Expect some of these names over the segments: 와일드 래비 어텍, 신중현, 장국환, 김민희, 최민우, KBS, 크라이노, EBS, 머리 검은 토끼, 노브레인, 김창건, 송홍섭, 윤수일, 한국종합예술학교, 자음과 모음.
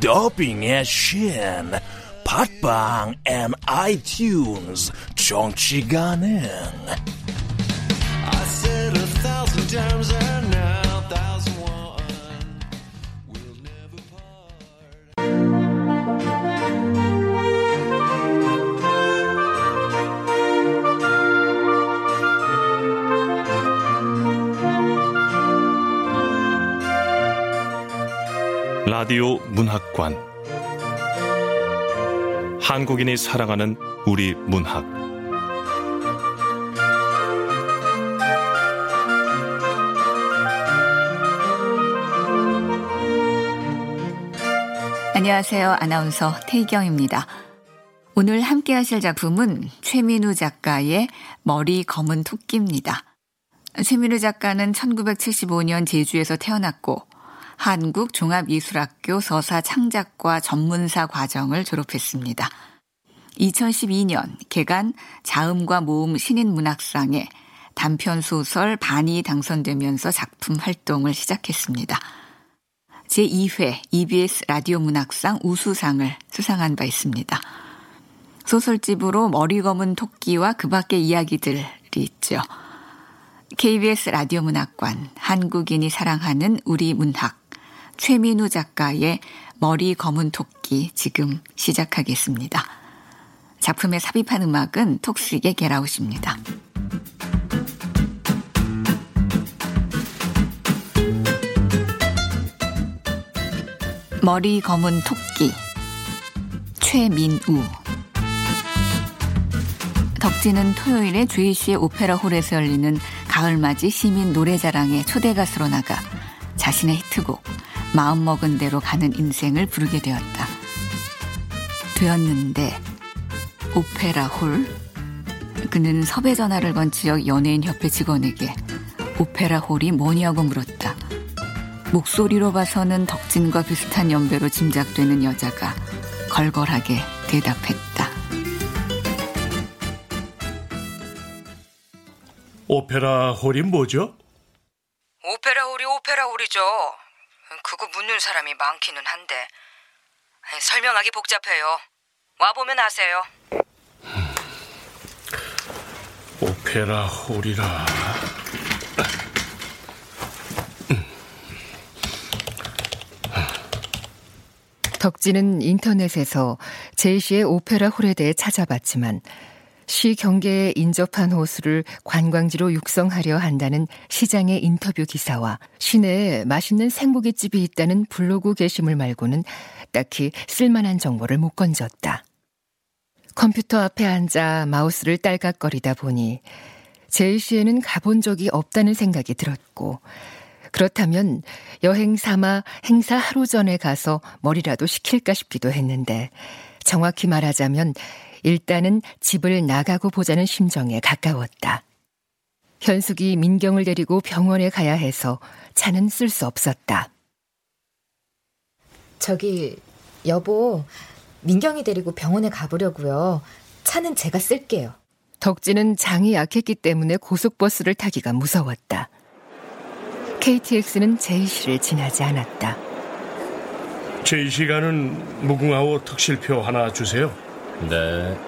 더빙의 신. 팟빵 앤 아이튠즈 정치 가능. 라디오 문학관, 한국인이 사랑하는 우리 문학. 안녕하세요. 아나운서 태희경입니다. 오늘 함께 하실 작품은 최민우 작가의 머리 검은 토끼입니다. 최민우 작가는 1975년 제주에서 태어났고 한국종합예술학교 서사 창작과 전문사 과정을 졸업했습니다. 2012년 개간 자음과 모음 신인문학상에 단편소설 반이 당선되면서 작품 활동을 시작했습니다. 제2회 EBS 라디오 문학상 우수상을 수상한 바 있습니다. 소설집으로 머리 검은 토끼와 그 밖의 이야기들이 있죠. KBS 라디오 문학관, 한국인이 사랑하는 우리 문학. 최민우 작가의 머리 검은 토끼 지금 시작하겠습니다. 작품에 삽입한 음악은 톡식의 겟아웃입니다. 머리 검은 토끼, 최민우. 덕진은 토요일에 주이시의 오페라 홀에서 열리는 가을맞이 시민 노래자랑에 초대가수로 나가 자신의 히트곡 마음먹은 대로 가는 인생을 부르게 되었다. 되었는데 오페라 홀? 그는 섭외 전화를 건 지역 연예인협회 직원에게 오페라 홀이 뭐냐고 물었다. 목소리로 봐서는 덕진과 비슷한 연배로 짐작되는 여자가 걸걸하게 대답했다. 오페라 홀이 뭐죠? 오페라 홀이 오페라 홀이죠. 그거 묻는 사람이 많기는 한데 설명하기 복잡해요. 와보면 아세요. 오페라 홀이라. 덕진은 인터넷에서 제이씨의 오페라 홀에 대해 찾아봤지만 시 경계에 인접한 호수를 관광지로 육성하려 한다는 시장의 인터뷰 기사와 시내에 맛있는 생고기집이 있다는 블로그 게시물 말고는 딱히 쓸만한 정보를 못 건졌다. 컴퓨터 앞에 앉아 마우스를 딸깍거리다 보니 제이씨에는 가본 적이 없다는 생각이 들었고, 그렇다면 여행 삼아 행사 하루 전에 가서 머리라도 식힐까 싶기도 했는데, 정확히 말하자면 일단은 집을 나가고 보자는 심정에 가까웠다. 현숙이 민경을 데리고 병원에 가야 해서 차는 쓸 수 없었다. 저기 여보, 민경이 데리고 병원에 가보려고요. 차는 제가 쓸게요. 덕진은 장이 약했기 때문에 고속버스를 타기가 무서웠다. KTX는 제이씨를 지나지 않았다. 제이씨 가는 무궁화호 특실표 하나 주세요. 네.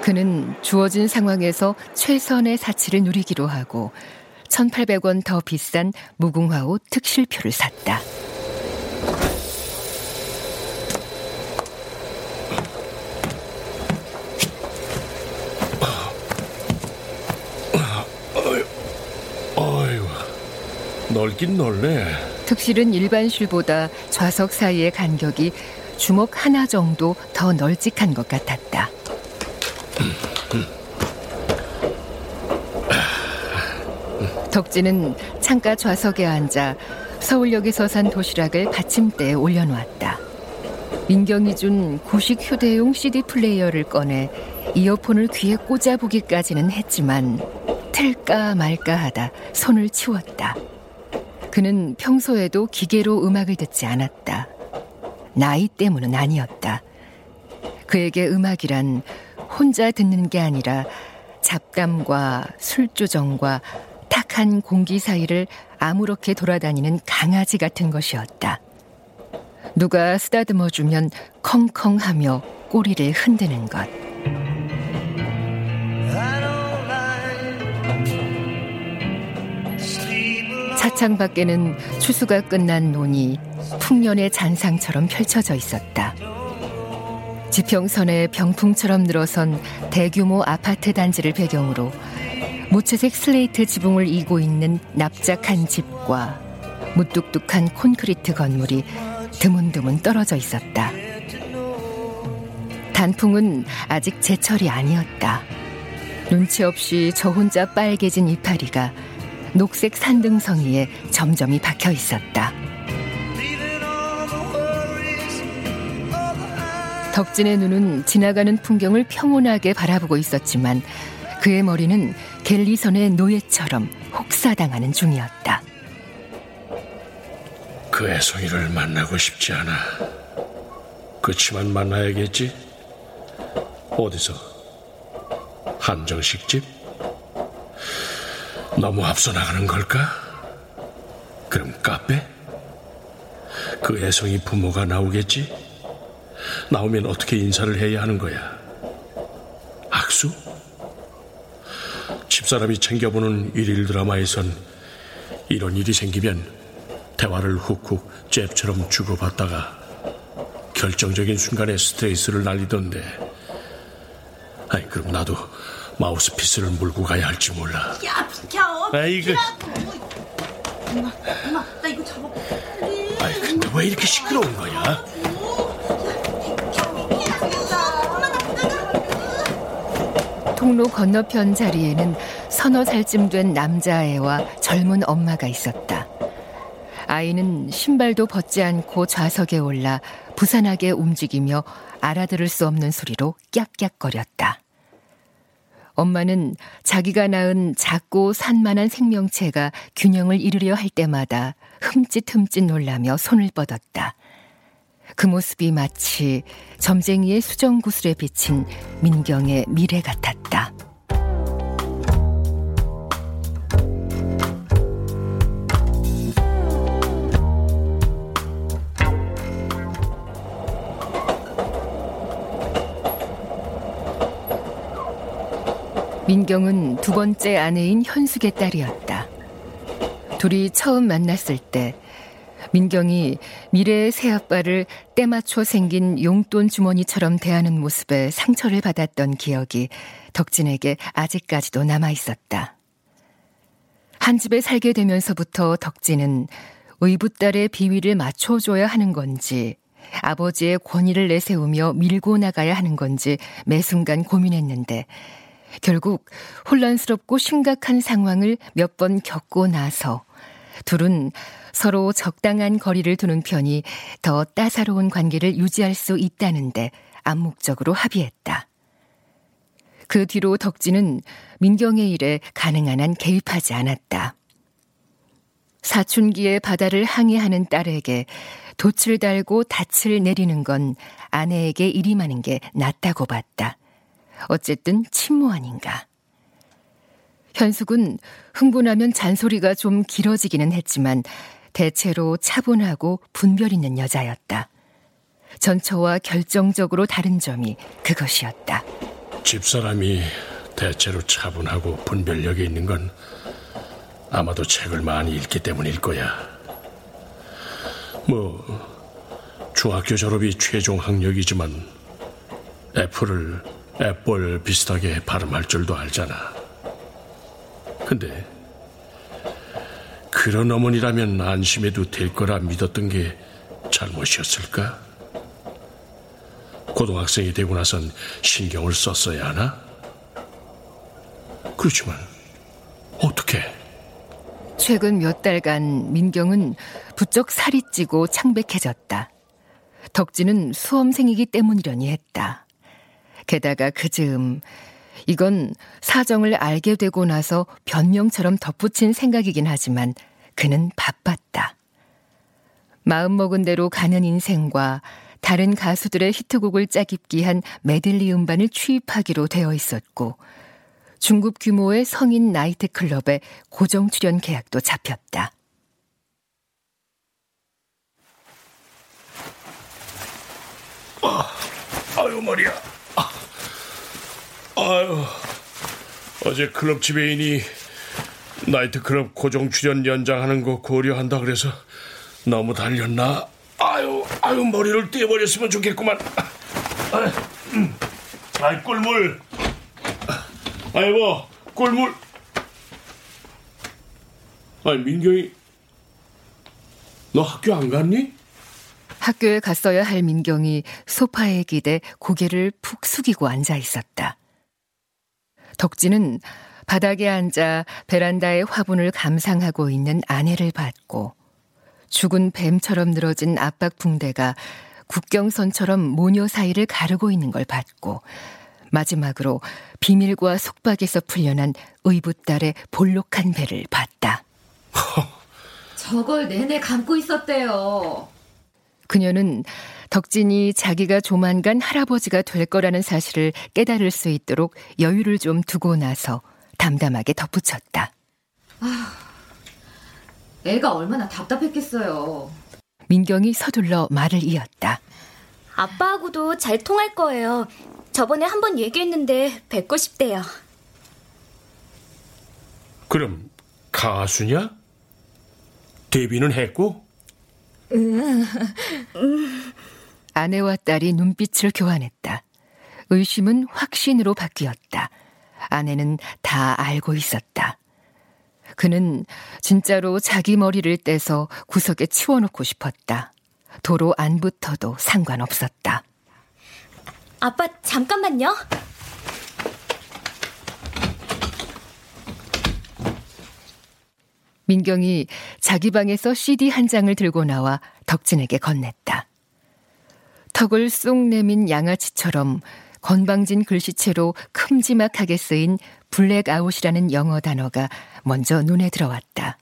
그는 주어진 상황에서 최선의 사치를 누리기로 하고 1,800원 더 비싼 무궁화호 특실표를 샀다. 넓긴 넓네. 특실은 일반 실보다 좌석 사이의 간격이 주먹 하나 정도 더 널찍한 것 같았다. 덕진은 창가 좌석에 앉아 서울역에서 산 도시락을 받침대에 올려놓았다. 민경이 준 고식 휴대용 CD 플레이어를 꺼내 이어폰을 귀에 꽂아보기까지는 했지만 틀까 말까 하다 손을 치웠다. 그는 평소에도 기계로 음악을 듣지 않았다. 나이 때문은 아니었다. 그에게 음악이란 혼자 듣는 게 아니라 잡담과 술주정과 탁한 공기 사이를 아무렇게 돌아다니는 강아지 같은 것이었다. 누가 쓰다듬어주면 컹컹하며 꼬리를 흔드는 것. 차창 밖에는 추수가 끝난 논이 풍년의 잔상처럼 펼쳐져 있었다. 지평선에 병풍처럼 늘어선 대규모 아파트 단지를 배경으로 무채색 슬레이트 지붕을 이고 있는 납작한 집과 무뚝뚝한 콘크리트 건물이 드문드문 떨어져 있었다. 단풍은 아직 제철이 아니었다. 눈치 없이 저 혼자 빨개진 이파리가 녹색 산등성이에 점점이 박혀 있었다. 덕진의 눈은 지나가는 풍경을 평온하게 바라보고 있었지만 그의 머리는 갤리선의 노예처럼 혹사당하는 중이었다. 그 애송이를 만나고 싶지 않아. 그치만 만나야겠지. 어디서? 한정식집? 너무 앞서 나가는 걸까? 그럼 카페? 그 애송이 부모가 나오겠지? 나오면 어떻게 인사를 해야 하는 거야? 악수? 집사람이 챙겨보는 일일 드라마에선 이런 일이 생기면 대화를 훅훅 잽처럼 주고받다가 결정적인 순간에 스트레스를 날리던데. 아니 그럼 나도 마우스피스를 물고 가야 할지 몰라. 야 비켜. 아이고. 엄마 나 이거 잡아. 아이 근데 왜 이렇게 시끄러운 거야? 통로 건너편 자리에는 서너 살쯤 된 남자애와 젊은 엄마가 있었다. 아이는 신발도 벗지 않고 좌석에 올라 부산하게 움직이며 알아들을 수 없는 소리로 깍깍거렸다. 엄마는 자기가 낳은 작고 산만한 생명체가 균형을 이루려 할 때마다 흠칫흠칫 놀라며 손을 뻗었다. 그 모습이 마치 점쟁이의 수정구슬에 비친 민경의 미래 같았다. 민경은 두 번째 아내인 현숙의 딸이었다. 둘이 처음 만났을 때 민경이 미래의 새아빠를 때맞춰 생긴 용돈 주머니처럼 대하는 모습에 상처를 받았던 기억이 덕진에게 아직까지도 남아있었다. 한 집에 살게 되면서부터 덕진은 의붓딸의 비위를 맞춰줘야 하는 건지 아버지의 권위를 내세우며 밀고 나가야 하는 건지 매순간 고민했는데 결국 혼란스럽고 심각한 상황을 몇 번 겪고 나서 둘은 서로 적당한 거리를 두는 편이 더 따사로운 관계를 유지할 수 있다는데 암묵적으로 합의했다. 그 뒤로 덕진은 민경의 일에 가능한 한 개입하지 않았다. 사춘기에 바다를 항해하는 딸에게 돛을 달고 닻을 내리는 건 아내에게 일임하는 게 낫다고 봤다. 어쨌든 친모 아닌가. 현숙은 흥분하면 잔소리가 좀 길어지기는 했지만 대체로 차분하고 분별 있는 여자였다. 전처와 결정적으로 다른 점이 그것이었다. 집사람이 대체로 차분하고 분별력이 있는 건 아마도 책을 많이 읽기 때문일 거야. 중학교 졸업이 최종 학력이지만 애플을 애벌 비슷하게 발음할 줄도 알잖아. 근데 그런 어머니라면 안심해도 될 거라 믿었던 게 잘못이었을까? 고등학생이 되고 나선 신경을 썼어야 하나? 그렇지만 어떻게? 최근 몇 달간 민경은 부쩍 살이 찌고 창백해졌다. 덕지는 수험생이기 때문이려니 했다. 게다가 그 즈음 이건 사정을 알게 되고 나서 변명처럼 덧붙인 생각이긴 하지만 그는 바빴다. 마음먹은 대로 가는 인생과 다른 가수들의 히트곡을 짜깁기한 메들리 음반을 취입하기로 되어 있었고 중급 규모의 성인 나이트클럽에 고정 출연 계약도 잡혔다. 아유 머리야. 아유, 어제 클럽 지배인이 나이트클럽 고정 출연 연장하는 거 고려한다 그래서 너무 달렸나? 아유 머리를 떼버렸으면 좋겠구만. 아이 꿀물. 아이고 꿀물. 아니 민경이 너 학교 안 갔니? 학교에 갔어야 할 민경이 소파에 기대 고개를 푹 숙이고 앉아 있었다. 덕지는 바닥에 앉아 베란다의 화분을 감상하고 있는 아내를 봤고 죽은 뱀처럼 늘어진 압박 붕대가 국경선처럼 모녀 사이를 가르고 있는 걸 봤고 마지막으로 비밀과 속박에서 풀려난 의붓딸의 볼록한 배를 봤다. 저걸 내내 감고 있었대요. 그녀는 덕진이 자기가 조만간 할아버지가 될 거라는 사실을 깨달을 수 있도록 여유를 좀 두고 나서 담담하게 덧붙였다. 애가 얼마나 답답했겠어요. 민경이 서둘러 말을 이었다. 아빠하고도 잘 통할 거예요. 저번에 한번 얘기했는데 뵙고 싶대요. 그럼 가수냐? 데뷔는 했고? 아내와 딸이 눈빛을 교환했다. 의심은 확신으로 바뀌었다. 아내는 다 알고 있었다. 그는 진짜로 자기 머리를 떼서 구석에 치워놓고 싶었다. 도로 안 붙어도 상관없었다. 아빠 잠깐만요. 민경이 자기 방에서 CD 한 장을 들고 나와 덕진에게 건넸다. 턱을 쏙 내민 양아치처럼 건방진 글씨체로 큼지막하게 쓰인 블랙아웃이라는 영어 단어가 먼저 눈에 들어왔다.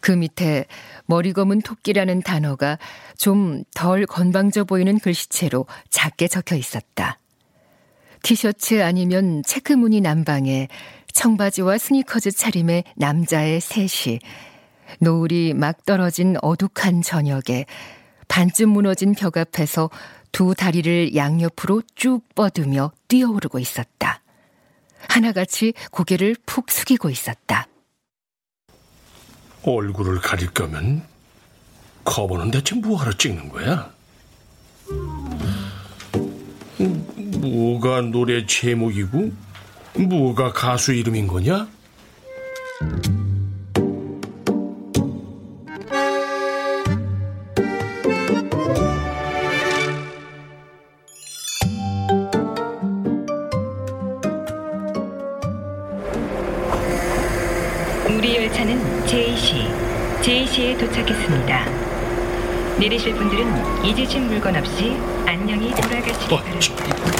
그 밑에 머리 검은 토끼라는 단어가 좀 덜 건방져 보이는 글씨체로 작게 적혀 있었다. 티셔츠 아니면 체크무늬 남방에 청바지와 스니커즈 차림의 남자의 셋이 노을이 막 떨어진 어둑한 저녁에 반쯤 무너진 벽 앞에서 두 다리를 양옆으로 쭉 뻗으며 뛰어오르고 있었다. 하나같이 고개를 푹 숙이고 있었다. 얼굴을 가릴 거면 커버는 대체 뭐하러 찍는 거야? 뭐가 노래 제목이고 뭐가 가수 이름인 거냐? 우리 열차는 J시에 도착했습니다. 내리실 분들은 잊으신 물건 없이 안녕히 돌아가시기 바랍니다.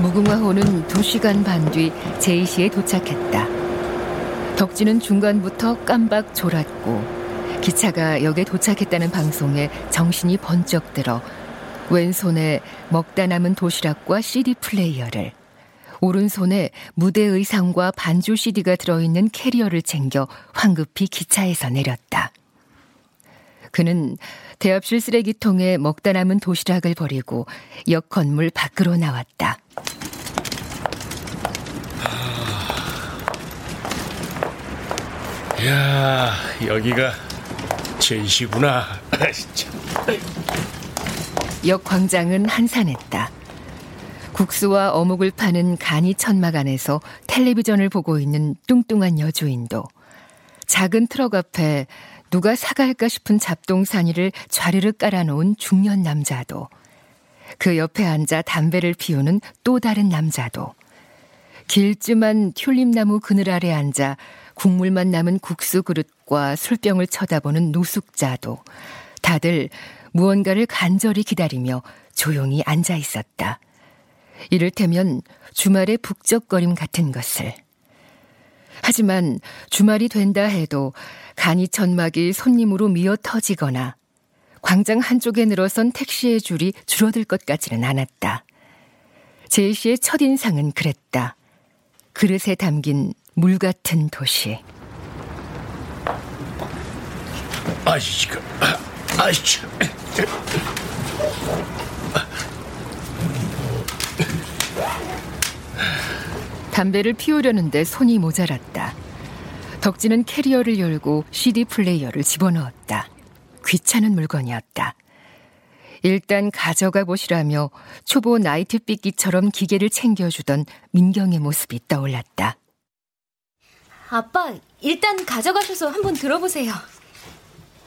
무궁화호는 2시간 반 뒤 J시에 도착했다. 덕진은 중간부터 깜박 졸았고 기차가 역에 도착했다는 방송에 정신이 번쩍 들어 왼손에 먹다 남은 도시락과 CD 플레이어를 오른손에 무대 의상과 반주 CD가 들어있는 캐리어를 챙겨 황급히 기차에서 내렸다. 그는 대합실 쓰레기통에 먹다 남은 도시락을 버리고 역 건물 밖으로 나왔다. 야, 여기가 제시구나. 역 광장은 한산했다. 국수와 어묵을 파는 간이 천막 안에서 텔레비전을 보고 있는 뚱뚱한 여주인도, 작은 트럭 앞에 누가 사갈까 싶은 잡동 사니를 좌르르 깔아놓은 중년 남자도, 그 옆에 앉아 담배를 피우는 또 다른 남자도, 길쯤한 튤립나무 그늘 아래 앉아 국물만 남은 국수 그릇과 술병을 쳐다보는 노숙자도 다들 무언가를 간절히 기다리며 조용히 앉아 있었다. 이를테면 주말의 북적거림 같은 것을. 하지만 주말이 된다 해도 간이 천막이 손님으로 미어 터지거나 광장 한쪽에 늘어선 택시의 줄이 줄어들 것 같지는 않았다. 제이 씨의 첫인상은 그랬다. 그릇에 담긴 물 같은 도시. 아이씨. 담배를 피우려는데 손이 모자랐다. 덕지는 캐리어를 열고 CD 플레이어를 집어넣었다. 귀찮은 물건이었다. 일단 가져가 보시라며 초보 나이트 삐끼처럼 기계를 챙겨주던 민경의 모습이 떠올랐다. 아빠, 일단 가져가셔서 한번 들어보세요.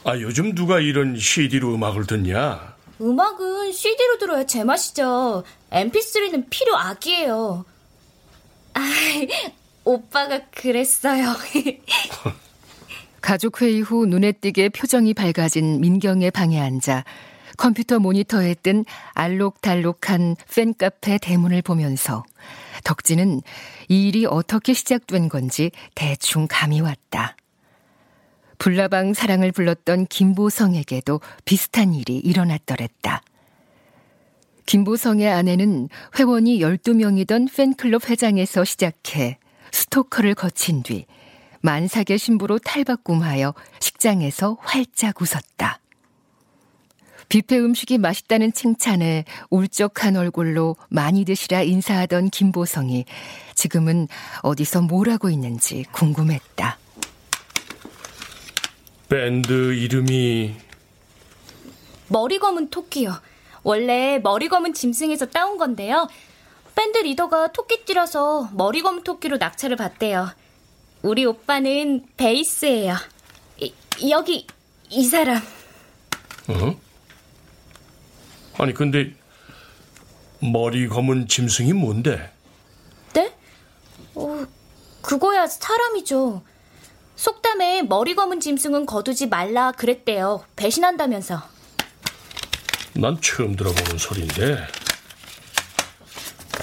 아, 요즘 누가 이런 CD로 음악을 듣냐? 음악은 CD로 들어야 제맛이죠. MP3는 필요 악이에요. 아, 오빠가 그랬어요. 가족회의 후 눈에 띄게 표정이 밝아진 민경의 방에 앉아 컴퓨터 모니터에 뜬 알록달록한 팬카페 대문을 보면서 덕지는 이 일이 어떻게 시작된 건지 대충 감이 왔다. 불나방 사랑을 불렀던 김보성에게도 비슷한 일이 일어났더랬다. 김보성의 아내는 회원이 12명이던 팬클럽 회장에서 시작해 스토커를 거친 뒤 만삭의 신부로 탈바꿈하여 식장에서 활짝 웃었다. 뷔페 음식이 맛있다는 칭찬에 울적한 얼굴로 많이 드시라 인사하던 김보성이 지금은 어디서 뭘 하고 있는지 궁금했다. 밴드 이름이 머리 검은 토끼요. 원래 머리 검은 짐승에서 따온 건데요. 밴드 리더가 토끼띠라서 머리 검은 토끼로 낙찰을 받대요. 우리 오빠는 베이스예요. 여기 이 사람. 어? 아니, 근데 머리 검은 짐승이 뭔데? 네? 그거야 사람이죠. 속담에 머리 검은 짐승은 거두지 말라 그랬대요. 배신한다면서. 난 처음 들어보는 소리인데.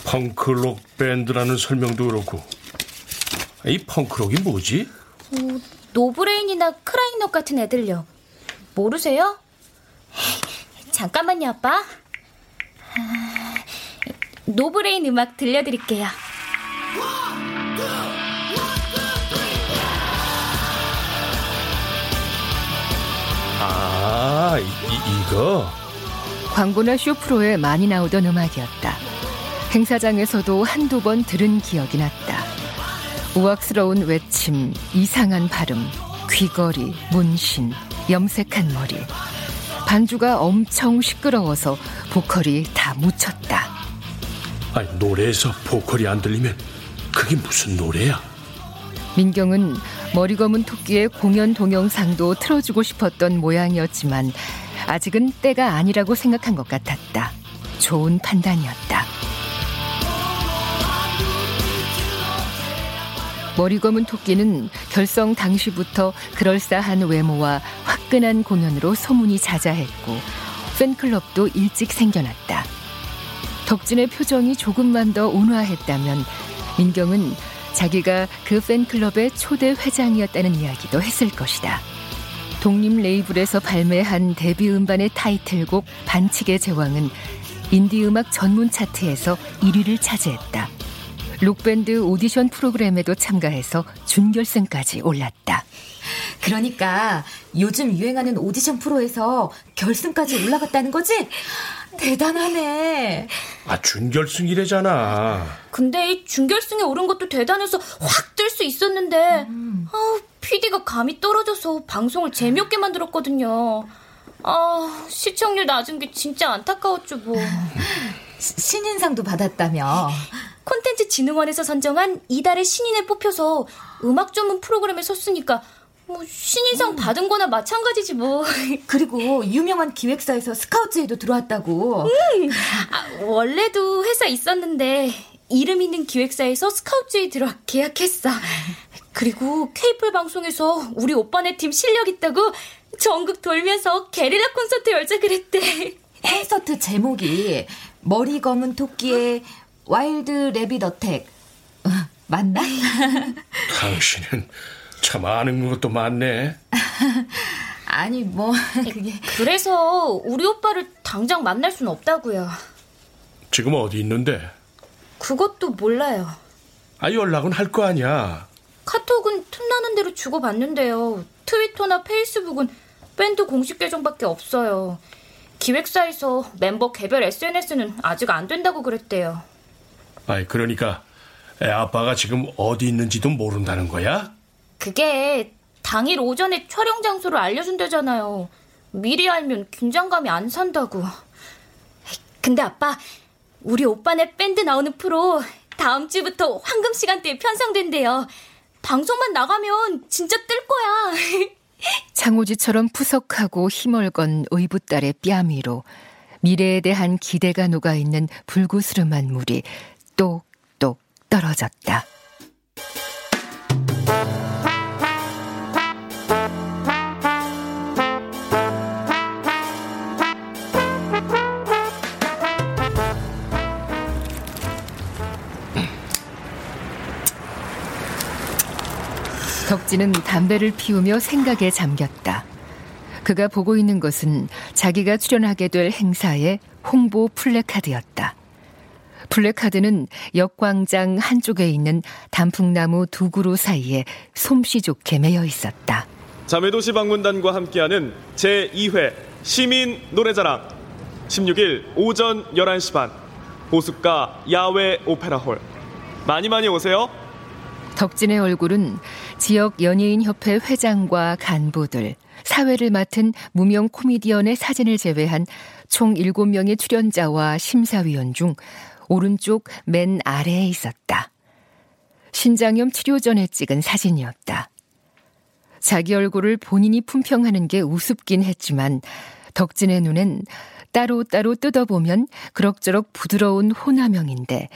펑크록 밴드라는 설명도 그렇고. 이 펑크록이 뭐지? 노브레인이나 크라이노 같은 애들요. 모르세요? 잠깐만요, 아빠. 노브레인 음악 들려드릴게요. 아, 이거? 광고나 쇼프로에 많이 나오던 음악이었다. 행사장에서도 한두 번 들은 기억이 났다. 우악스러운 외침, 이상한 발음, 귀걸이, 문신, 염색한 머리. 반주가 엄청 시끄러워서 보컬이 다 묻혔다. 아니, 노래에서 보컬이 안 들리면 그게 무슨 노래야? 민경은 머리 검은 토끼의 공연 동영상도 틀어주고 싶었던 모양이었지만 아직은 때가 아니라고 생각한 것 같았다. 좋은 판단이었다. 머리 검은 토끼는 결성 당시부터 그럴싸한 외모와 화끈한 공연으로 소문이 자자했고 팬클럽도 일찍 생겨났다. 덕진의 표정이 조금만 더 온화했다면 민경은 자기가 그 팬클럽의 초대 회장이었다는 이야기도 했을 것이다. 독립 레이블에서 발매한 데뷔 음반의 타이틀곡 반칙의 제왕은 인디 음악 전문 차트에서 1위를 차지했다. 록밴드 오디션 프로그램에도 참가해서 준결승까지 올랐다. 그러니까 요즘 유행하는 오디션 프로에서 결승까지 올라갔다는 거지? 대단하네. 아, 준결승이래잖아. 근데 준결승에 오른 것도 대단해서 확 뜰 수 있었는데 PD가 감이 떨어져서 방송을 재미없게 만들었거든요. 시청률 낮은 게 진짜 안타까웠죠 뭐. 신인상도 받았다며. 콘텐츠 진흥원에서 선정한 이달의 신인에 뽑혀서 음악 전문 프로그램에 섰으니까 뭐 신인상 받은 거나 마찬가지지 뭐. 그리고 유명한 기획사에서 스카우트에도 들어왔다고. 아, 원래도 회사 있었는데 이름 있는 기획사에서 스카우트에 들어와 계약했어. 그리고 케이플 방송에서 우리 오빠네 팀 실력 있다고 전국 돌면서 게릴라 콘서트 열작을 했대. 콘서트 제목이 머리 검은 토끼의 와일드 래비 어텍 맞나? 당신은 참 아는 것도 많네. 아니 뭐 그게. 그래서 우리 오빠를 당장 만날 순 없다고요. 지금 어디 있는데? 그것도 몰라요. 아, 연락은 할 거 아니야. 카톡은 틈나는 대로 주고받는데요. 트위터나 페이스북은 밴드 공식 계정밖에 없어요. 기획사에서 멤버 개별 SNS는 아직 안 된다고 그랬대요. 아니, 그러니까 애 아빠가 지금 어디 있는지도 모른다는 거야? 그게 당일 오전에 촬영 장소를 알려준대잖아요. 미리 알면 긴장감이 안 산다고. 근데 아빠, 우리 오빠네 밴드 나오는 프로 다음 주부터 황금 시간대에 편성된대요. 방송만 나가면 진짜 뜰 거야. 장호지처럼 푸석하고 힘얼건 의붓딸의 뺨이로 미래에 대한 기대가 녹아있는 불구스름한 물이 똑똑 떨어졌다. 덕진은 담배를 피우며 생각에 잠겼다. 그가 보고 있는 것은 자기가 출연하게 될 행사의 홍보 플래카드였다. 플래카드는 역광장 한쪽에 있는 단풍나무 두 그루 사이에 솜씨 좋게 매여 있었다. 자매도시 방문단과 함께하는 제2회 시민 노래자랑 16일 오전 11시 반 보습가 야외 오페라홀 많이 많이 오세요. 덕진의 얼굴은 지역 연예인협회 회장과 간부들, 사회를 맡은 무명 코미디언의 사진을 제외한 총 7명의 출연자와 심사위원 중 오른쪽 맨 아래에 있었다. 신장염 치료 전에 찍은 사진이었다. 자기 얼굴을 본인이 품평하는 게 우습긴 했지만 덕진의 눈엔 따로따로 뜯어보면 그럭저럭 부드러운 호남형인데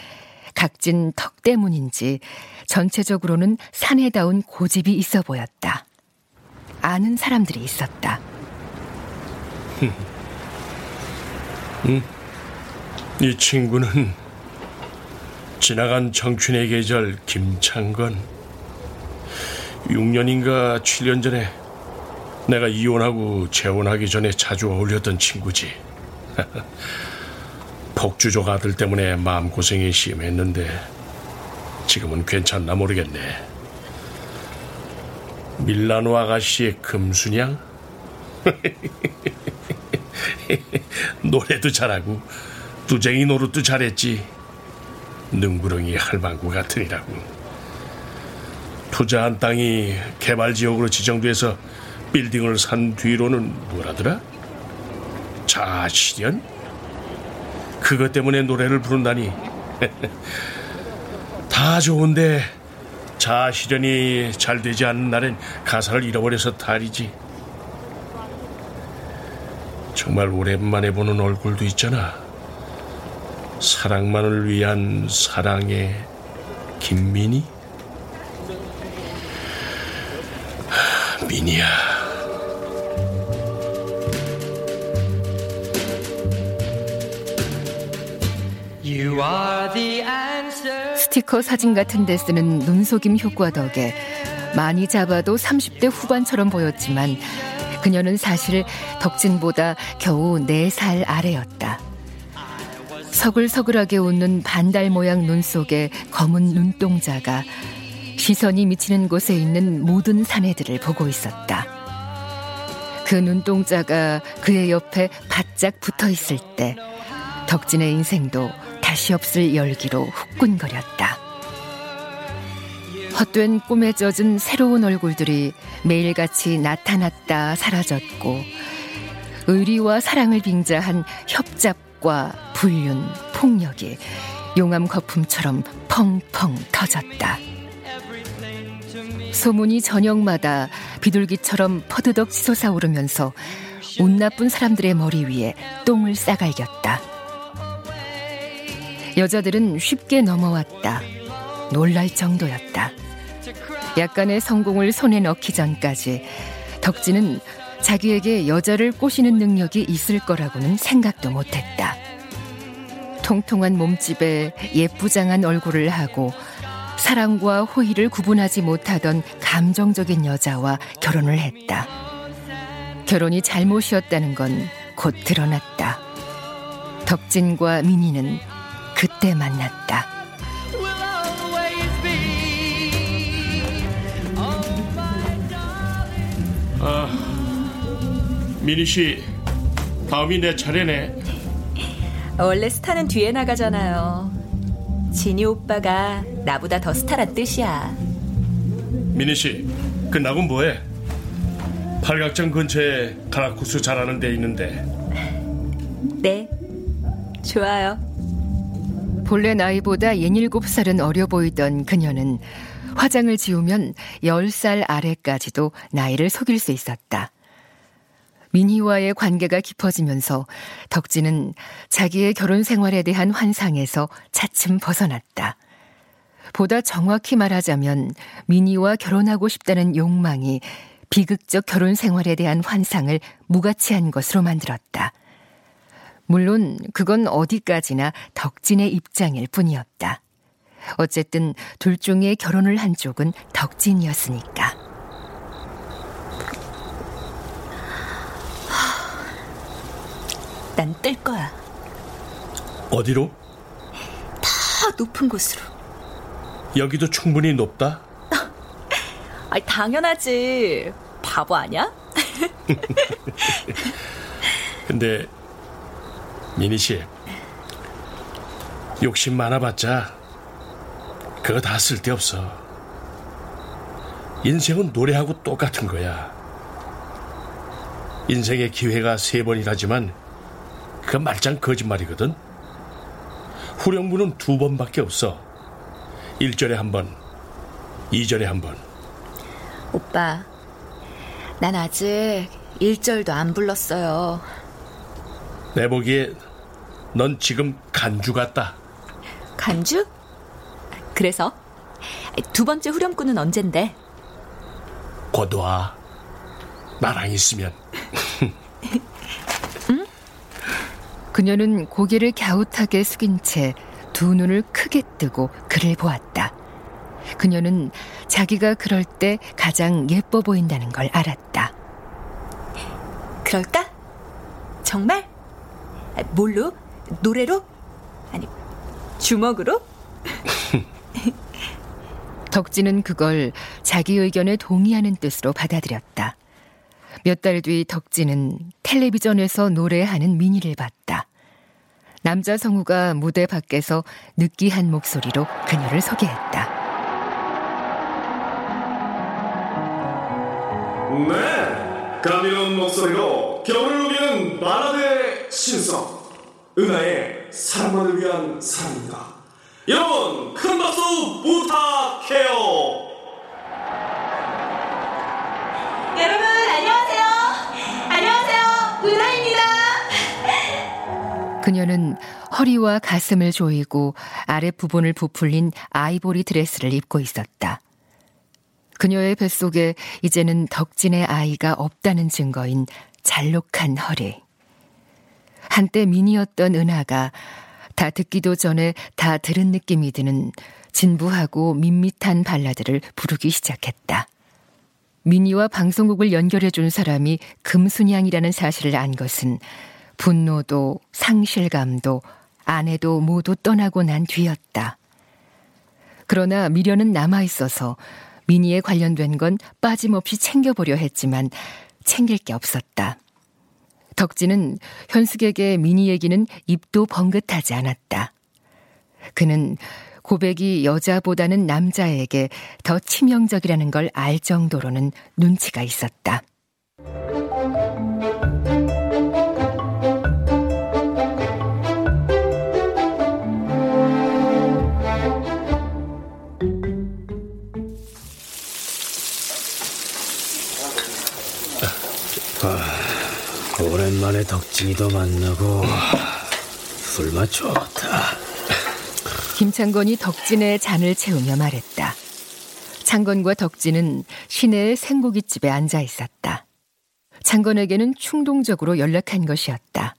각진 턱 때문인지 전체적으로는 사내다운 고집이 있어 보였다. 아는 사람들이 있었다. 이 친구는 지나간 청춘의 계절 김창건. 6년인가 7년 전에 내가 이혼하고 재혼하기 전에 자주 어울렸던 친구지. 폭주족 아들 때문에 마음고생이 심했는데 지금은 괜찮나 모르겠네. 밀라노 아가씨의 금순양? 노래도 잘하고 두쟁이 노릇도 잘했지. 능구렁이 할망구 같으니라고. 투자한 땅이 개발지역으로 지정돼서 빌딩을 산 뒤로는 뭐라더라? 자아실현? 그것 때문에 노래를 부른다니. 다 좋은데 자아실현이 잘 되지 않는 날엔 가사를 잃어버려서 탈이지. 정말 오랜만에 보는 얼굴도 있잖아. 사랑만을 위한 사랑의 김민희? 민희야, You are the answer. 스티커 사진 같은 데 쓰는 눈속임 효과 덕에 많이 잡아도 30대 후반처럼 보였지만 그녀는 사실 덕진보다 겨우 4살 아래였다. 서글서글하게 웃는 반달 모양 눈 속에 검은 눈동자가 시선이 미치는 곳에 있는 모든 사내들을 보고 있었다. 그 눈동자가 그의 옆에 바짝 붙어 있을 때 덕진의 인생도 다시 없을 열기로 후끈거렸다. 헛된 꿈에 젖은 새로운 얼굴들이 매일같이 나타났다 사라졌고 의리와 사랑을 빙자한 협잡과 불륜, 폭력이 용암 거품처럼 펑펑 터졌다. 소문이 저녁마다 비둘기처럼 퍼드덕 치솟아오르면서 운 나쁜 사람들의 머리 위에 똥을 싸갈겼다. 여자들은 쉽게 넘어왔다. 놀랄 정도였다. 약간의 성공을 손에 넣기 전까지 덕진은 자기에게 여자를 꼬시는 능력이 있을 거라고는 생각도 못했다. 통통한 몸집에 예쁘장한 얼굴을 하고 사랑과 호의를 구분하지 못하던 감정적인 여자와 결혼을 했다. 결혼이 잘못이었다는 건 곧 드러났다. 덕진과 민희는 그때 만났다. 민희 씨, 다음이 내 차례네. 원래 스타는 뒤에 나가잖아요. 진이 오빠가 나보다 더 스타란 뜻이야. 민희 씨, 끝나고 뭐해? 팔각정 근처에 가라쿠스 잘하는 데 있는데. 네, 좋아요. 본래 나이보다 67살은 어려 보이던 그녀는 화장을 지우면 10살 아래까지도 나이를 속일 수 있었다. 민희와의 관계가 깊어지면서 덕진은 자기의 결혼 생활에 대한 환상에서 차츰 벗어났다. 보다 정확히 말하자면 민희와 결혼하고 싶다는 욕망이 비극적 결혼 생활에 대한 환상을 무가치한 것으로 만들었다. 물론 그건 어디까지나 덕진의 입장일 뿐이었다. 어쨌든 둘 중에 결혼을 한 쪽은 덕진이었으니까. 난 뜰 거야. 어디로? 다 높은 곳으로. 여기도 충분히 높다? 아니, 당연하지. 바보 아니야? 근데 민희 씨, 욕심 많아봤자 그거 다 쓸데없어. 인생은 노래하고 똑같은 거야. 인생의 기회가 3번이라지만 그 말짱 거짓말이거든. 후렴구는 2번밖에 없어. 1절에 한 번, 2절에 한 번. 오빠, 난 아직 1절도 안 불렀어요. 내 보기에 넌 지금 간주 같다. 간주? 그래서? 2번째 후렴구는 언젠데? 곧 와. 나랑 있으면. 그녀는 고개를 갸웃하게 숙인 채 두 눈을 크게 뜨고 그를 보았다. 그녀는 자기가 그럴 때 가장 예뻐 보인다는 걸 알았다. 그럴까? 정말? 뭘로? 노래로? 아니, 주먹으로? 덕진은 그걸 자기 의견에 동의하는 뜻으로 받아들였다. 몇 달 뒤 덕진은 텔레비전에서 노래하는 민희를 봤다. 남자 성우가 무대 밖에서 느끼한 목소리로 그녀를 소개했다. 네, 가벼운 목소리로 겨울을 우기는 발라드의 신성, 은하의 사랑만을 위한 사랑입니다. 여러분, 큰 박수 부탁해요. 여러분, 안녕하세요. 안녕하세요. 은하입니다. 그녀는 허리와 가슴을 조이고 아랫부분을 부풀린 아이보리 드레스를 입고 있었다. 그녀의 뱃속에 이제는 덕진의 아이가 없다는 증거인 잘록한 허리. 한때 미니였던 은하가 다 듣기도 전에 다 들은 느낌이 드는 진부하고 밋밋한 발라드를 부르기 시작했다. 민희와 방송국을 연결해준 사람이 금순양이라는 사실을 안 것은 분노도 상실감도 아내도 모두 떠나고 난 뒤였다. 그러나 미련은 남아있어서 민희에 관련된 건 빠짐없이 챙겨보려 했지만 챙길 게 없었다. 덕진은 현숙에게 민희 얘기는 입도 번긋하지 않았다. 그는 고백이 여자보다는 남자에게 더 치명적이라는 걸 알 정도로는 눈치가 있었다. 아, 오랜만에 덕진이도 만나고 술맛 좋다. 김창건이 덕진의 잔을 채우며 말했다. 창건과 덕진은 시내의 생고깃집에 앉아 있었다. 창건에게는 충동적으로 연락한 것이었다.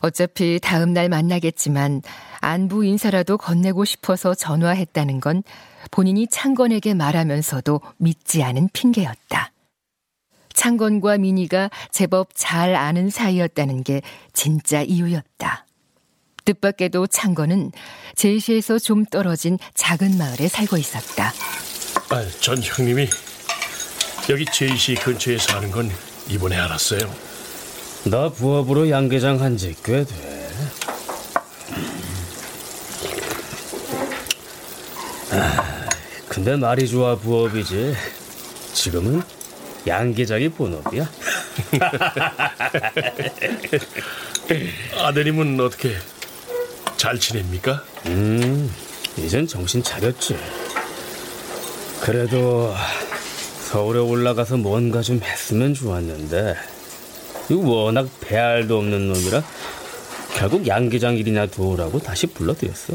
어차피 다음 날 만나겠지만 안부 인사라도 건네고 싶어서 전화했다는 건 본인이 창건에게 말하면서도 믿지 않은 핑계였다. 창건과 민희가 제법 잘 아는 사이였다는 게 진짜 이유였다. 뜻밖에도 창건은 제시에서 좀 떨어진 작은 마을에 살고 있었다. 아, 전 형님이 여기 제시 근처에 사는 건 이번에 알았어요. 나 부업으로 양계장 한 지 꽤 돼. 아, 근데 말이 좋아 부업이지. 지금은 양계장이 본업이야. 아드님은 어떻게 잘 지냅니까? 이젠 정신 차렸지. 그래도 서울에 올라가서 뭔가 좀 했으면 좋았는데 이거 워낙 배알도 없는 놈이라 결국 양계장 일이나 도우라고 다시 불러들였어.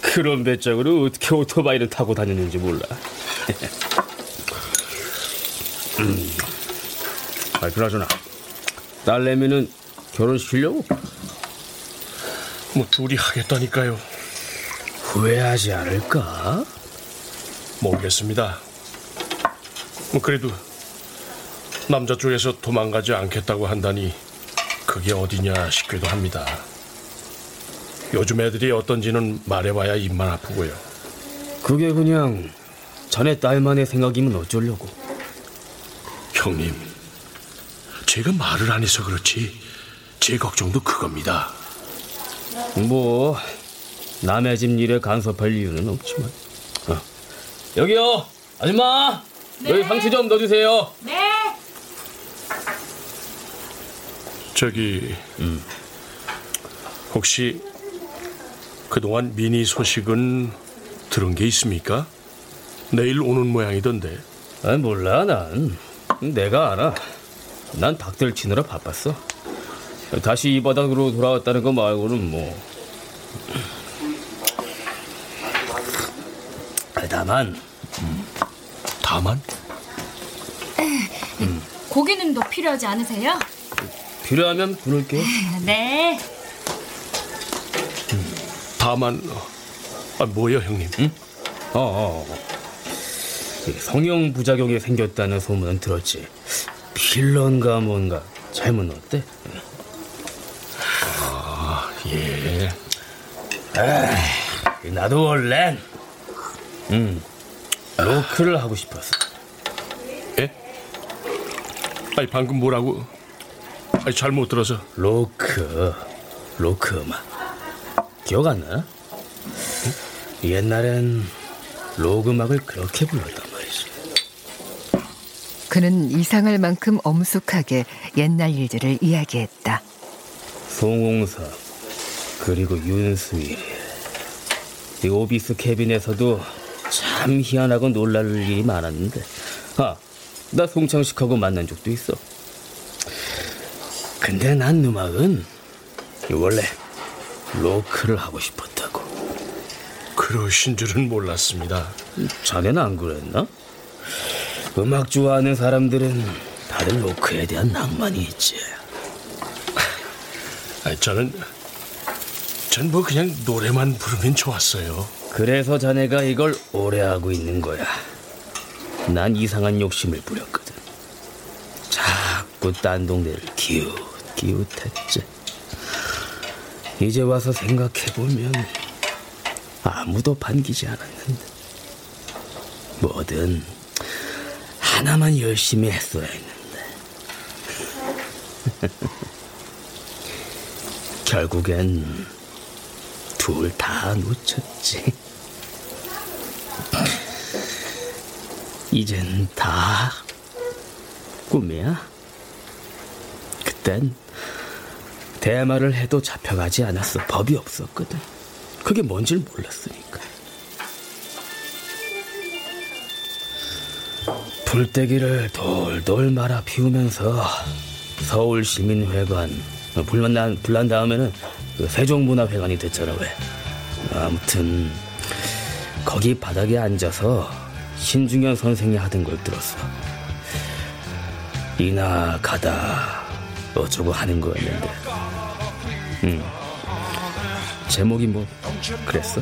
그런 배짱으로 어떻게 오토바이를 타고 다녔는지 몰라. 아이, 그나저나 딸내미는 결혼시키려고? 뭐 둘이 하겠다니까요. 후회하지 않을까? 모르겠습니다. 뭐 그래도 남자 쪽에서 도망가지 않겠다고 한다니 그게 어디냐 싶기도 합니다. 요즘 애들이 어떤지는 말해봐야 입만 아프고요. 그게 그냥 자네 딸만의 생각이면 어쩌려고. 형님, 제가 말을 안 해서 그렇지 제 걱정도 그겁니다. 뭐 남의 집 일에 간섭할 이유는 없지만. 어. 여기요, 아줌마. 네. 여기 상추 좀 넣어주세요. 네. 저기 혹시 그동안 미니 소식은 들은 게 있습니까? 내일 오는 모양이던데. 아, 몰라. 난 내가 알아. 난 닭들 치느라 바빴어. 다시 이 바닥으로 돌아왔다는 거 말고는 뭐. 다만? 고기는 더 필요하지 않으세요? 필요하면 부를게요. 네. 다만. 아, 뭐예요 형님? 응? 성형 부작용이 생겼다는 소문은 들었지. 필런가 뭔가. 잘못 어때? 아, 예. 에이, 나도 원래 로크를 하고 싶었어. 예? 아니 방금 뭐라고? 아니 잘 못 들어서. 로크 음악 기억 안 나? 응? 옛날엔 로그 음악을 그렇게 불렀단 말이지. 그는 이상할 만큼 엄숙하게 옛날 일들을 이야기했다. 송홍섭 그리고 윤수일, 이 오비스 캐빈에서도 참 희한하고 놀랄 일이 많았는데. 아, 나 송창식하고 만난 적도 있어. 근데 난 음악은 원래 로크를 하고 싶었다고. 그러신 줄은 몰랐습니다. 자네는 안 그랬나? 음악 좋아하는 사람들은 다른 로크에 대한 낭만이 있지. 저는 뭐 그냥 노래만 부르면 좋았어요. 그래서 자네가 이걸 오래 하고 있는 거야. 난 이상한 욕심을 부렸거든. 자꾸 딴 동네를 기웃기웃했지. 이제 와서 생각해보면 아무도 반기지 않았는데. 뭐든 하나만 열심히 했어야 했는데. 결국엔 둘 다 놓쳤지. 이젠 다 꿈이야. 그땐 대마를 해도 잡혀가지 않았어. 법이 없었거든. 그게 뭔지를 몰랐으니까. 불때기를 돌돌 말아 피우면서 서울시민회관 불난 다음에는 그 세종문화회관이 됐잖아. 왜 아무튼 거기 바닥에 앉아서 신중현 선생이 하던 걸 들었어. 이나 가다 어쩌고 하는 거였는데 제목이 뭐 그랬어?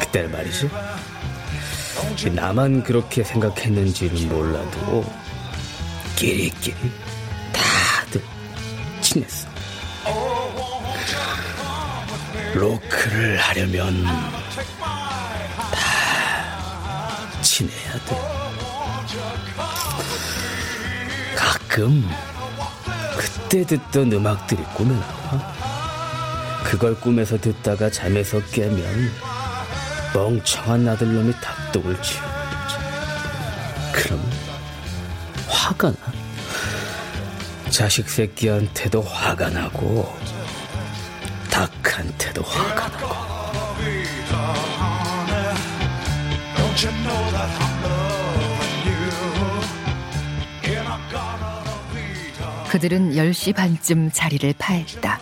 그때 말이지, 나만 그렇게 생각했는지는 몰라도 끼리끼리 다들 친했어. 로크를 하려면 다 친해야 돼. 가끔 그때 듣던 음악들이 꿈에 나와. 그걸 꿈에서 듣다가 잠에서 깨면 멍청한 아들놈이 닭똥을 치우지. 그럼 화가 나. 자식 새끼한테도 화가 나고 닭한테도 화가 나고. 그들은 10시 반쯤 자리를 파했다.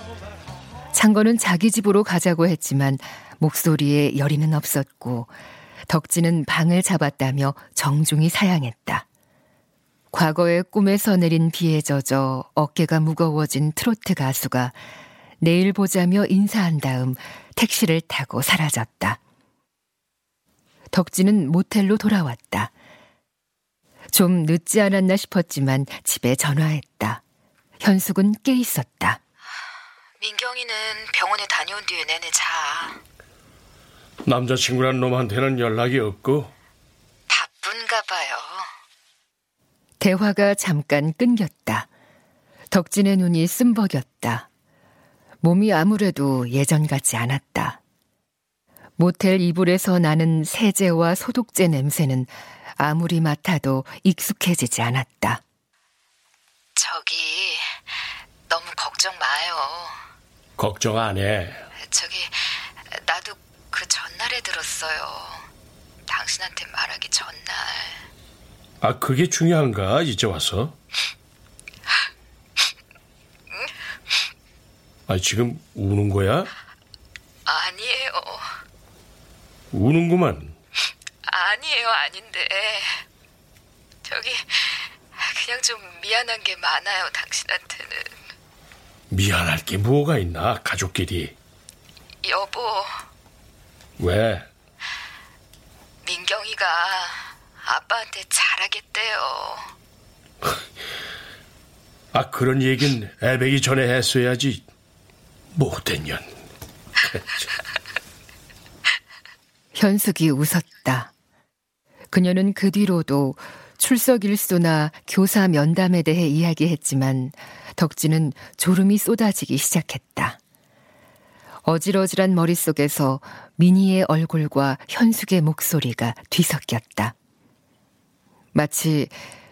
창건은 자기 집으로 가자고 했지만 목소리에 열의는 없었고 덕진은 방을 잡았다며 정중히 사양했다. 과거의 꿈에서 내린 비에 젖어 어깨가 무거워진 트로트 가수가 내일 보자며 인사한 다음 택시를 타고 사라졌다. 덕진은 모텔로 돌아왔다. 좀 늦지 않았나 싶었지만 집에 전화했다. 현숙은 깨 있었다. 민경이는 병원에 다녀온 뒤에 내내 자. 남자친구란 놈한테는 연락이 없고 바쁜가 봐요. 대화가 잠깐 끊겼다. 덕진의 눈이 씀벅였다. 몸이 아무래도 예전 같지 않았다. 모텔 이불에서 나는 세제와 소독제 냄새는 아무리 맡아도 익숙해지지 않았다. 저기 너무 걱정 마요. 걱정 안 해. 저기 나도 그 전날에 들었어요. 당신한테 말하기 전날. 아, 그게 중요한가? 이제 와서? 아, 지금 우는 거야? 아니에요. 우는구만. 아니에요, 아닌데. 저기 그냥 좀 미안한 게 많아요, 당신한테는. 미안할 게 뭐가 있나, 가족끼리. 여보. 왜? 민경이가 아빠한테 잘하겠대요. 아, 그런 얘긴 애배기 전에 했어야지. 못된 년. 현숙이 웃었다. 그녀는 그 뒤로도 출석일소나 교사 면담에 대해 이야기했지만 덕진은 졸음이 쏟아지기 시작했다. 어질어질한 머릿속에서 미니의 얼굴과 현숙의 목소리가 뒤섞였다. 마치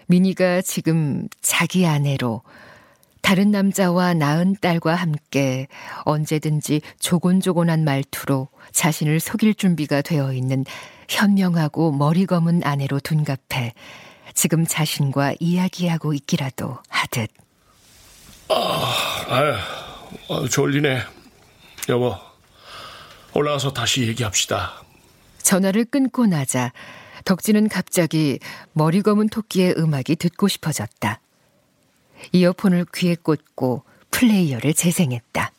미니가 지금 자기 아내로 다른 남자와 낳은 딸과 함께 언제든지 조곤조곤한 말투로 자신을 속일 준비가 되어 있는 현명하고 머리 검은 아내로 둔갑해 지금 자신과 이야기하고 있기라도 하듯. 졸리네. 여보, 올라가서 다시 얘기합시다. 전화를 끊고 나자 덕진은 갑자기 머리 검은 토끼의 음악이 듣고 싶어졌다. 이어폰을 귀에 꽂고 플레이어를 재생했다.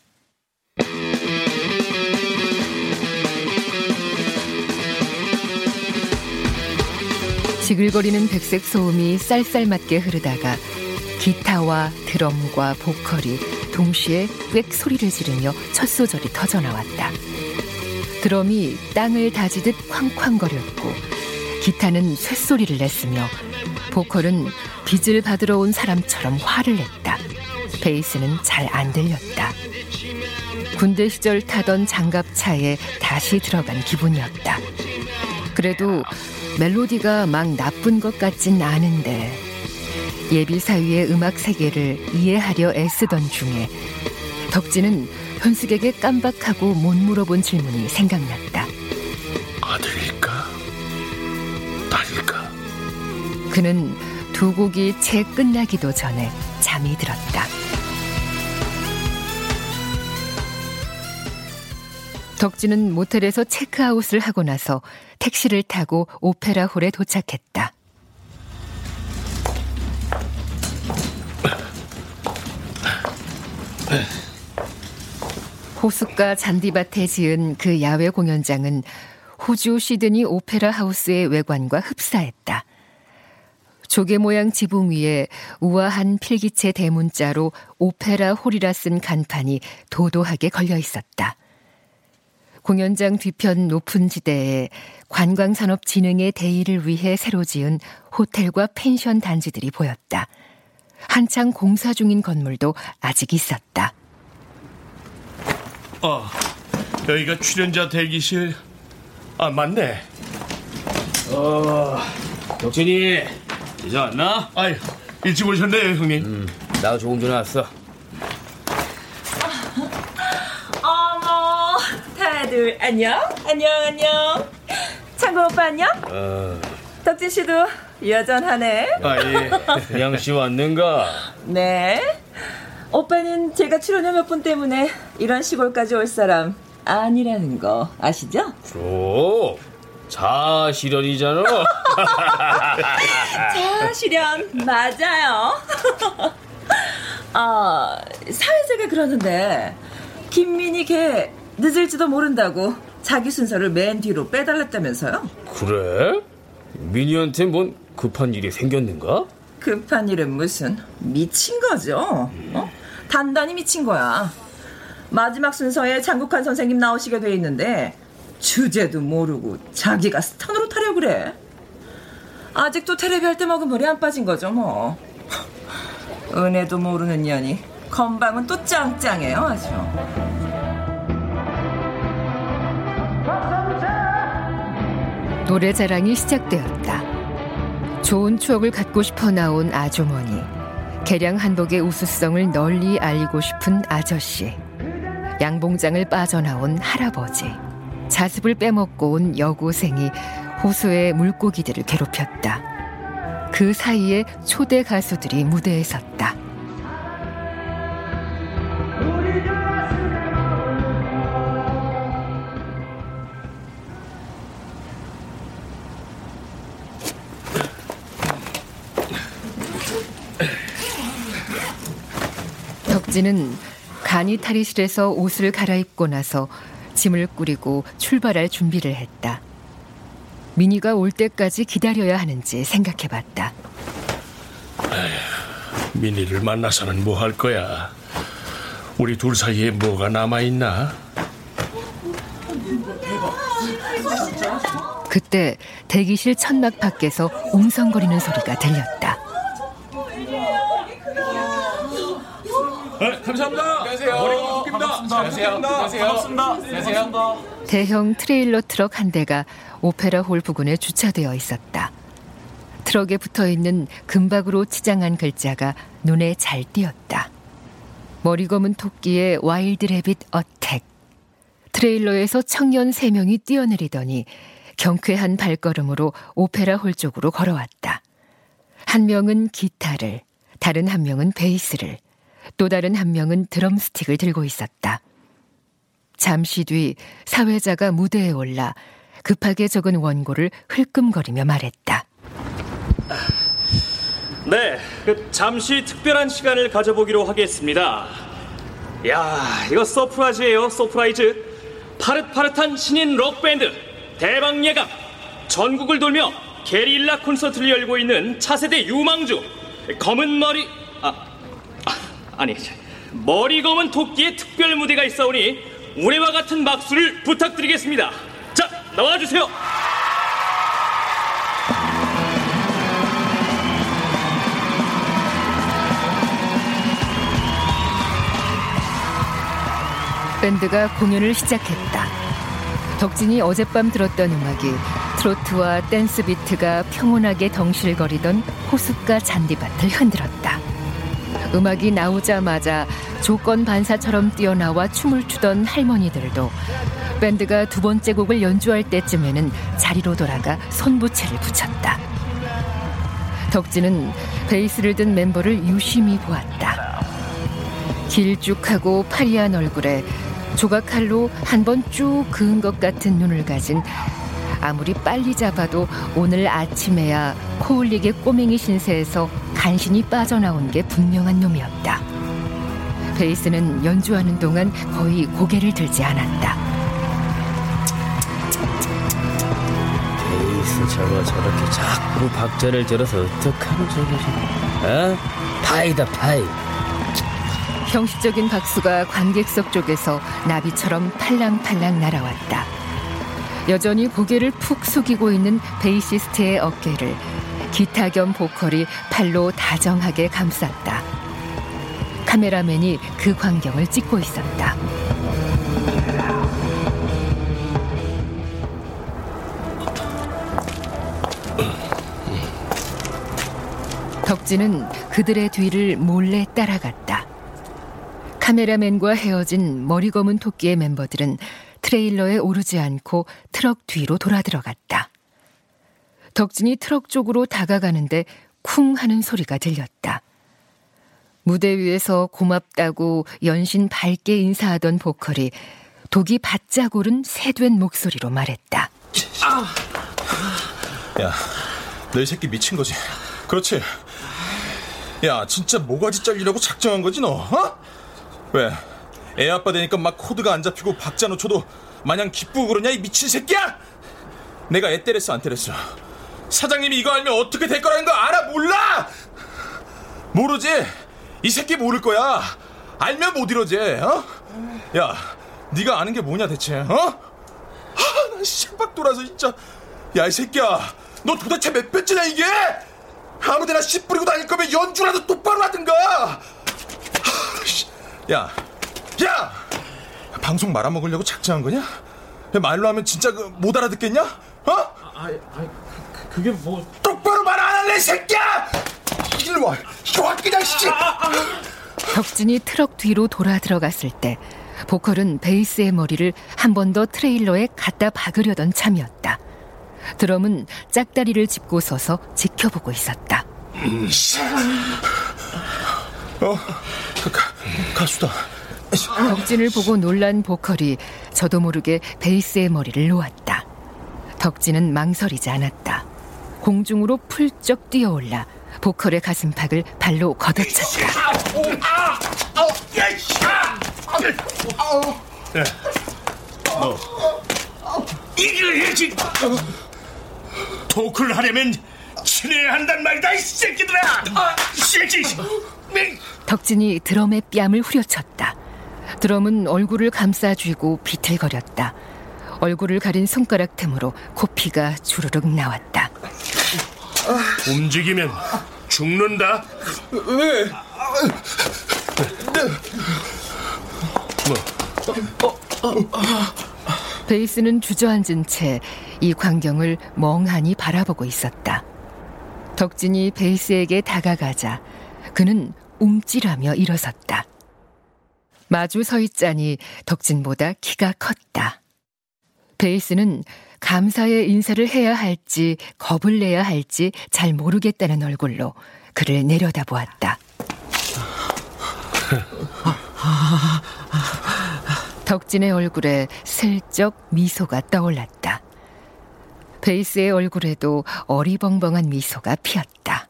지글거리는 백색 소음이 쌀쌀맞게 흐르다가 기타와 드럼과 보컬이 동시에 꽥 소리를 지르며 첫 소절이 터져나왔다. 드럼이 땅을 다지듯 쾅쾅거렸고 기타는 쇳소리를 냈으며 보컬은 빚을 받으러 온 사람처럼 화를 냈다. 베이스는 잘 안 들렸다. 군대 시절 타던 장갑차에 다시 들어간 기분이었다. 그래도 멜로디가 막 나쁜 것 같진 않은데 예비사위의 음악 세계를 이해하려 애쓰던 중에 덕진은 현숙에게 깜박하고 못 물어본 질문이 생각났다. 그는 두 곡이 채 끝나기도 전에 잠이 들었다. 덕진은 모텔에서 체크아웃을 하고 나서 택시를 타고 오페라홀에 도착했다. 호숫가 잔디밭에 지은 그 야외 공연장은 호주 시드니 오페라 하우스의 외관과 흡사했다. 조개 모양 지붕 위에 우아한 필기체 대문자로 오페라 홀이라 쓴 간판이 도도하게 걸려 있었다. 공연장 뒤편 높은 지대에 관광산업 진흥의 대의를 위해 새로 지은 호텔과 펜션 단지들이 보였다. 한창 공사 중인 건물도 아직 있었다. 여기가 출연자 대기실. 맞네. 덕진이 이제 왔나? 아유, 일찍 오셨네요, 형님. 나 조금 전에 왔어. 어머, 다들 안녕. 창구 오빠 안녕? 덕진 씨도 여전하네. 예. 양 씨 왔는가? 네. 오빠는 제가 출연료 몇 분 때문에 이런 시골까지 올 사람 아니라는 거 아시죠? 오, 자아실현이잖아. 자아실현 맞아요. 사회자가 그러는데 김민희 걔 늦을지도 모른다고 자기 순서를 맨 뒤로 빼달랐다면서요. 그래? 민희한테 뭔 급한 일이 생겼는가? 급한 일은 무슨, 미친 거죠. 단단히 미친 거야. 마지막 순서에 장국환 선생님 나오시게 돼 있는데 주제도 모르고 자기가 스탄으로 타려고 그래. 아직도 테레비 할 때 먹은 물이 안 빠진 거죠 뭐. 은혜도 모르는 년이 건방은 또 짱짱해요 아주. 노래자랑이 시작되었다. 좋은 추억을 갖고 싶어 나온 아주머니, 개량 한복의 우수성을 널리 알리고 싶은 아저씨, 양봉장을 빠져나온 할아버지, 자습을 빼먹고 온 여고생이 호수의 물고기들을 괴롭혔다. 그 사이에 초대 가수들이 무대에 섰다. 덕진은 간이 탈의실에서 옷을 갈아입고 나서 짐을 꾸리고 출발할 준비를 했다. 민희가 올 때까지 기다려야 하는지 생각해봤다. 에휴, 민희를 만나서는 뭐 할 거야. 우리 둘 사이에 뭐가 남아있나? 그때 대기실 천막 밖에서 웅성거리는 소리가 들렸다. 감사합니다. 안녕하세요. 대형 트레일러 트럭 한 대가 오페라 홀 부근에 주차되어 있었다. 트럭에 붙어있는 금박으로 치장한 글자가 눈에 잘 띄었다. 머리 검은 토끼의 와일드 래비 어텍. 트레일러에서 청년 3명이 뛰어내리더니 경쾌한 발걸음으로 오페라 홀 쪽으로 걸어왔다. 한 명은 기타를, 다른 한 명은 베이스를, 또 다른 한 명은 드럼스틱을 들고 있었다. 잠시 뒤 사회자가 무대에 올라 급하게 적은 원고를 흘끔거리며 말했다. 네, 잠시 특별한 시간을 가져보기로 하겠습니다. 야, 이거 서프라이즈예요, 서프라이즈. 파릇파릇한 신인 록밴드 대박 예감, 전국을 돌며 게릴라 콘서트를 열고 있는 차세대 유망주 검은 머리... 아니, 머리 검은 토끼의 특별 무대가 있어오니 우리와 같은 박수를 부탁드리겠습니다. 자, 나와주세요. 밴드가 공연을 시작했다. 덕진이 어젯밤 들었던 음악이 트로트와 댄스 비트가 평온하게 덩실거리던 호숫가 잔디밭을 흔들었다. 음악이 나오자마자 조건 반사처럼 뛰어나와 춤을 추던 할머니들도 밴드가 두 번째 곡을 연주할 때쯤에는 자리로 돌아가 손부채를 붙였다. 덕진은 베이스를 든 멤버를 유심히 보았다. 길쭉하고 파리한 얼굴에 조각칼로 한 번 쭉 그은 것 같은 눈을 가진, 아무리 빨리 잡아도 오늘 아침에야 코흘리게 꼬맹이 신세에서 간신히 빠져나온 게 분명한 놈이었다. 베이스는 연주하는 동안 거의 고개를 들지 않았다. 베이스 저거 저렇게 자꾸 박자를 들어서 어떡하는 저거지? 파이다 파이. 형식적인 박수가 관객석 쪽에서 나비처럼 팔랑팔랑 날아왔다. 여전히 고개를 푹 숙이고 있는 베이시스트의 어깨를 기타 겸 보컬이 팔로 다정하게 감쌌다. 카메라맨이 그 광경을 찍고 있었다. 덕진은 그들의 뒤를 몰래 따라갔다. 카메라맨과 헤어진 머리 검은 토끼의 멤버들은 트레일러에 오르지 않고 트럭 뒤로 돌아들어갔다. 덕진이 트럭 쪽으로 다가가는데 쿵 하는 소리가 들렸다. 무대 위에서 고맙다고 연신 밝게 인사하던 보컬이 독이 바짝 오른 새된 목소리로 말했다. 야, 내 새끼 미친 거지? 그렇지? 야, 진짜 모가지 잘리려고 작정한 거지 너? 어? 왜? 애 아빠 되니까 막 코드가 안 잡히고 박자 놓쳐도 마냥 기쁘고 그러냐 이 미친 새끼야? 내가 애 때렸어 안 때렸어? 사장님이 이거 알면 어떻게 될 거라는 거 알아? 몰라? 모르지? 이 새끼 모를 거야. 알면 못 이러지. 어? 야, 네가 아는 게 뭐냐 대체? 어? 아, 난 씹박 돌아서 진짜. 야, 이 새끼야, 너 도대체 몇 배째냐 이게? 아무데나 씹 뿌리고 다닐 거면 연주라도 똑바로 하든가. 야! 방송 말아먹으려고 작정한 거냐? 말로 하면 진짜 못 알아듣겠냐? 어? 그게 뭐... 똑바로 말 안 할래, 새끼야! 이리 와! 이리 와, 그냥 시키! 덕진이 트럭 뒤로 돌아 들어갔을 때 보컬은 베이스의 머리를 한 번 더 트레일러에 갖다 박으려던 참이었다. 드럼은 짝다리를 짚고 서서 지켜보고 있었다. 가수다. 덕진을 보고 놀란 보컬이 저도 모르게 베이스의 머리를 놓았다. 덕진은 망설이지 않았다. 공중으로 풀쩍 뛰어올라 보컬의 가슴팍을 발로 걷어찼다. 이겨야지. 토크를 하려면 친해야 한단 말이다 이 새끼들아. 덕진이 드럼의 뺨을 후려쳤다. 드럼은 얼굴을 감싸쥐고 비틀거렸다. 얼굴을 가린 손가락 틈으로 코피가 주르륵 나왔다. 움직이면 죽는다. 왜? 베이스는 주저앉은 채 이 광경을 멍하니 바라보고 있었다. 덕진이 베이스에게 다가가자 그는 움찔하며 일어섰다. 마주 서 있자니 덕진보다 키가 컸다. 베이스는 감사의 인사를 해야 할지 겁을 내야 할지 잘 모르겠다는 얼굴로 그를 내려다보았다. 덕진의 얼굴에 슬쩍 미소가 떠올랐다. 베이스의 얼굴에도 어리벙벙한 미소가 피었다.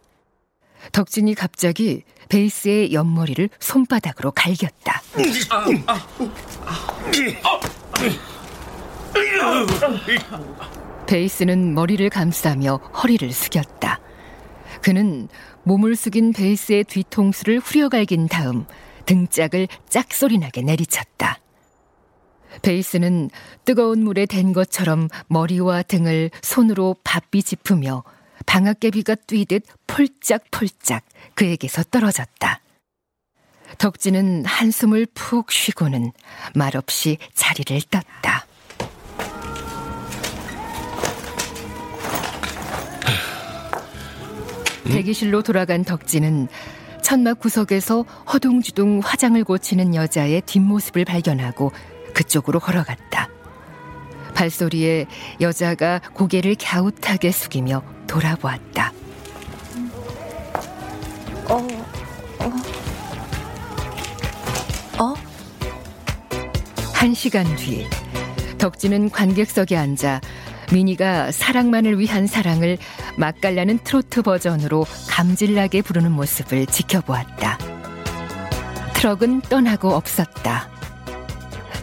덕진이 갑자기 베이스의 옆머리를 손바닥으로 갈겼다. 베이스는 머리를 감싸며 허리를 숙였다. 그는 몸을 숙인 베이스의 뒤통수를 후려갈긴 다음 등짝을 짝소리나게 내리쳤다. 베이스는 뜨거운 물에 댄 것처럼 머리와 등을 손으로 바삐 짚으며 방아깨비가 뛰듯 폴짝폴짝 그에게서 떨어졌다. 덕진은 한숨을 푹 쉬고는 말없이 자리를 떴다. 대기실로 돌아간 덕진은 천막 구석에서 허둥지둥 화장을 고치는 여자의 뒷모습을 발견하고 그쪽으로 걸어갔다. 발소리에 여자가 고개를 갸웃하게 숙이며 돌아보았다. 2시간 뒤 덕진은 관객석에 앉아 미니가 사랑만을 위한 사랑을 맛깔나는 트로트 버전으로 감질나게 부르는 모습을 지켜보았다. 트럭은 떠나고 없었다.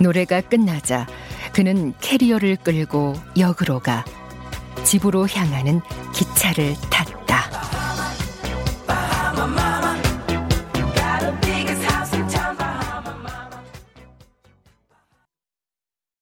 노래가 끝나자 그는 캐리어를 끌고 역으로 가 집으로 향하는 기차를 탔다.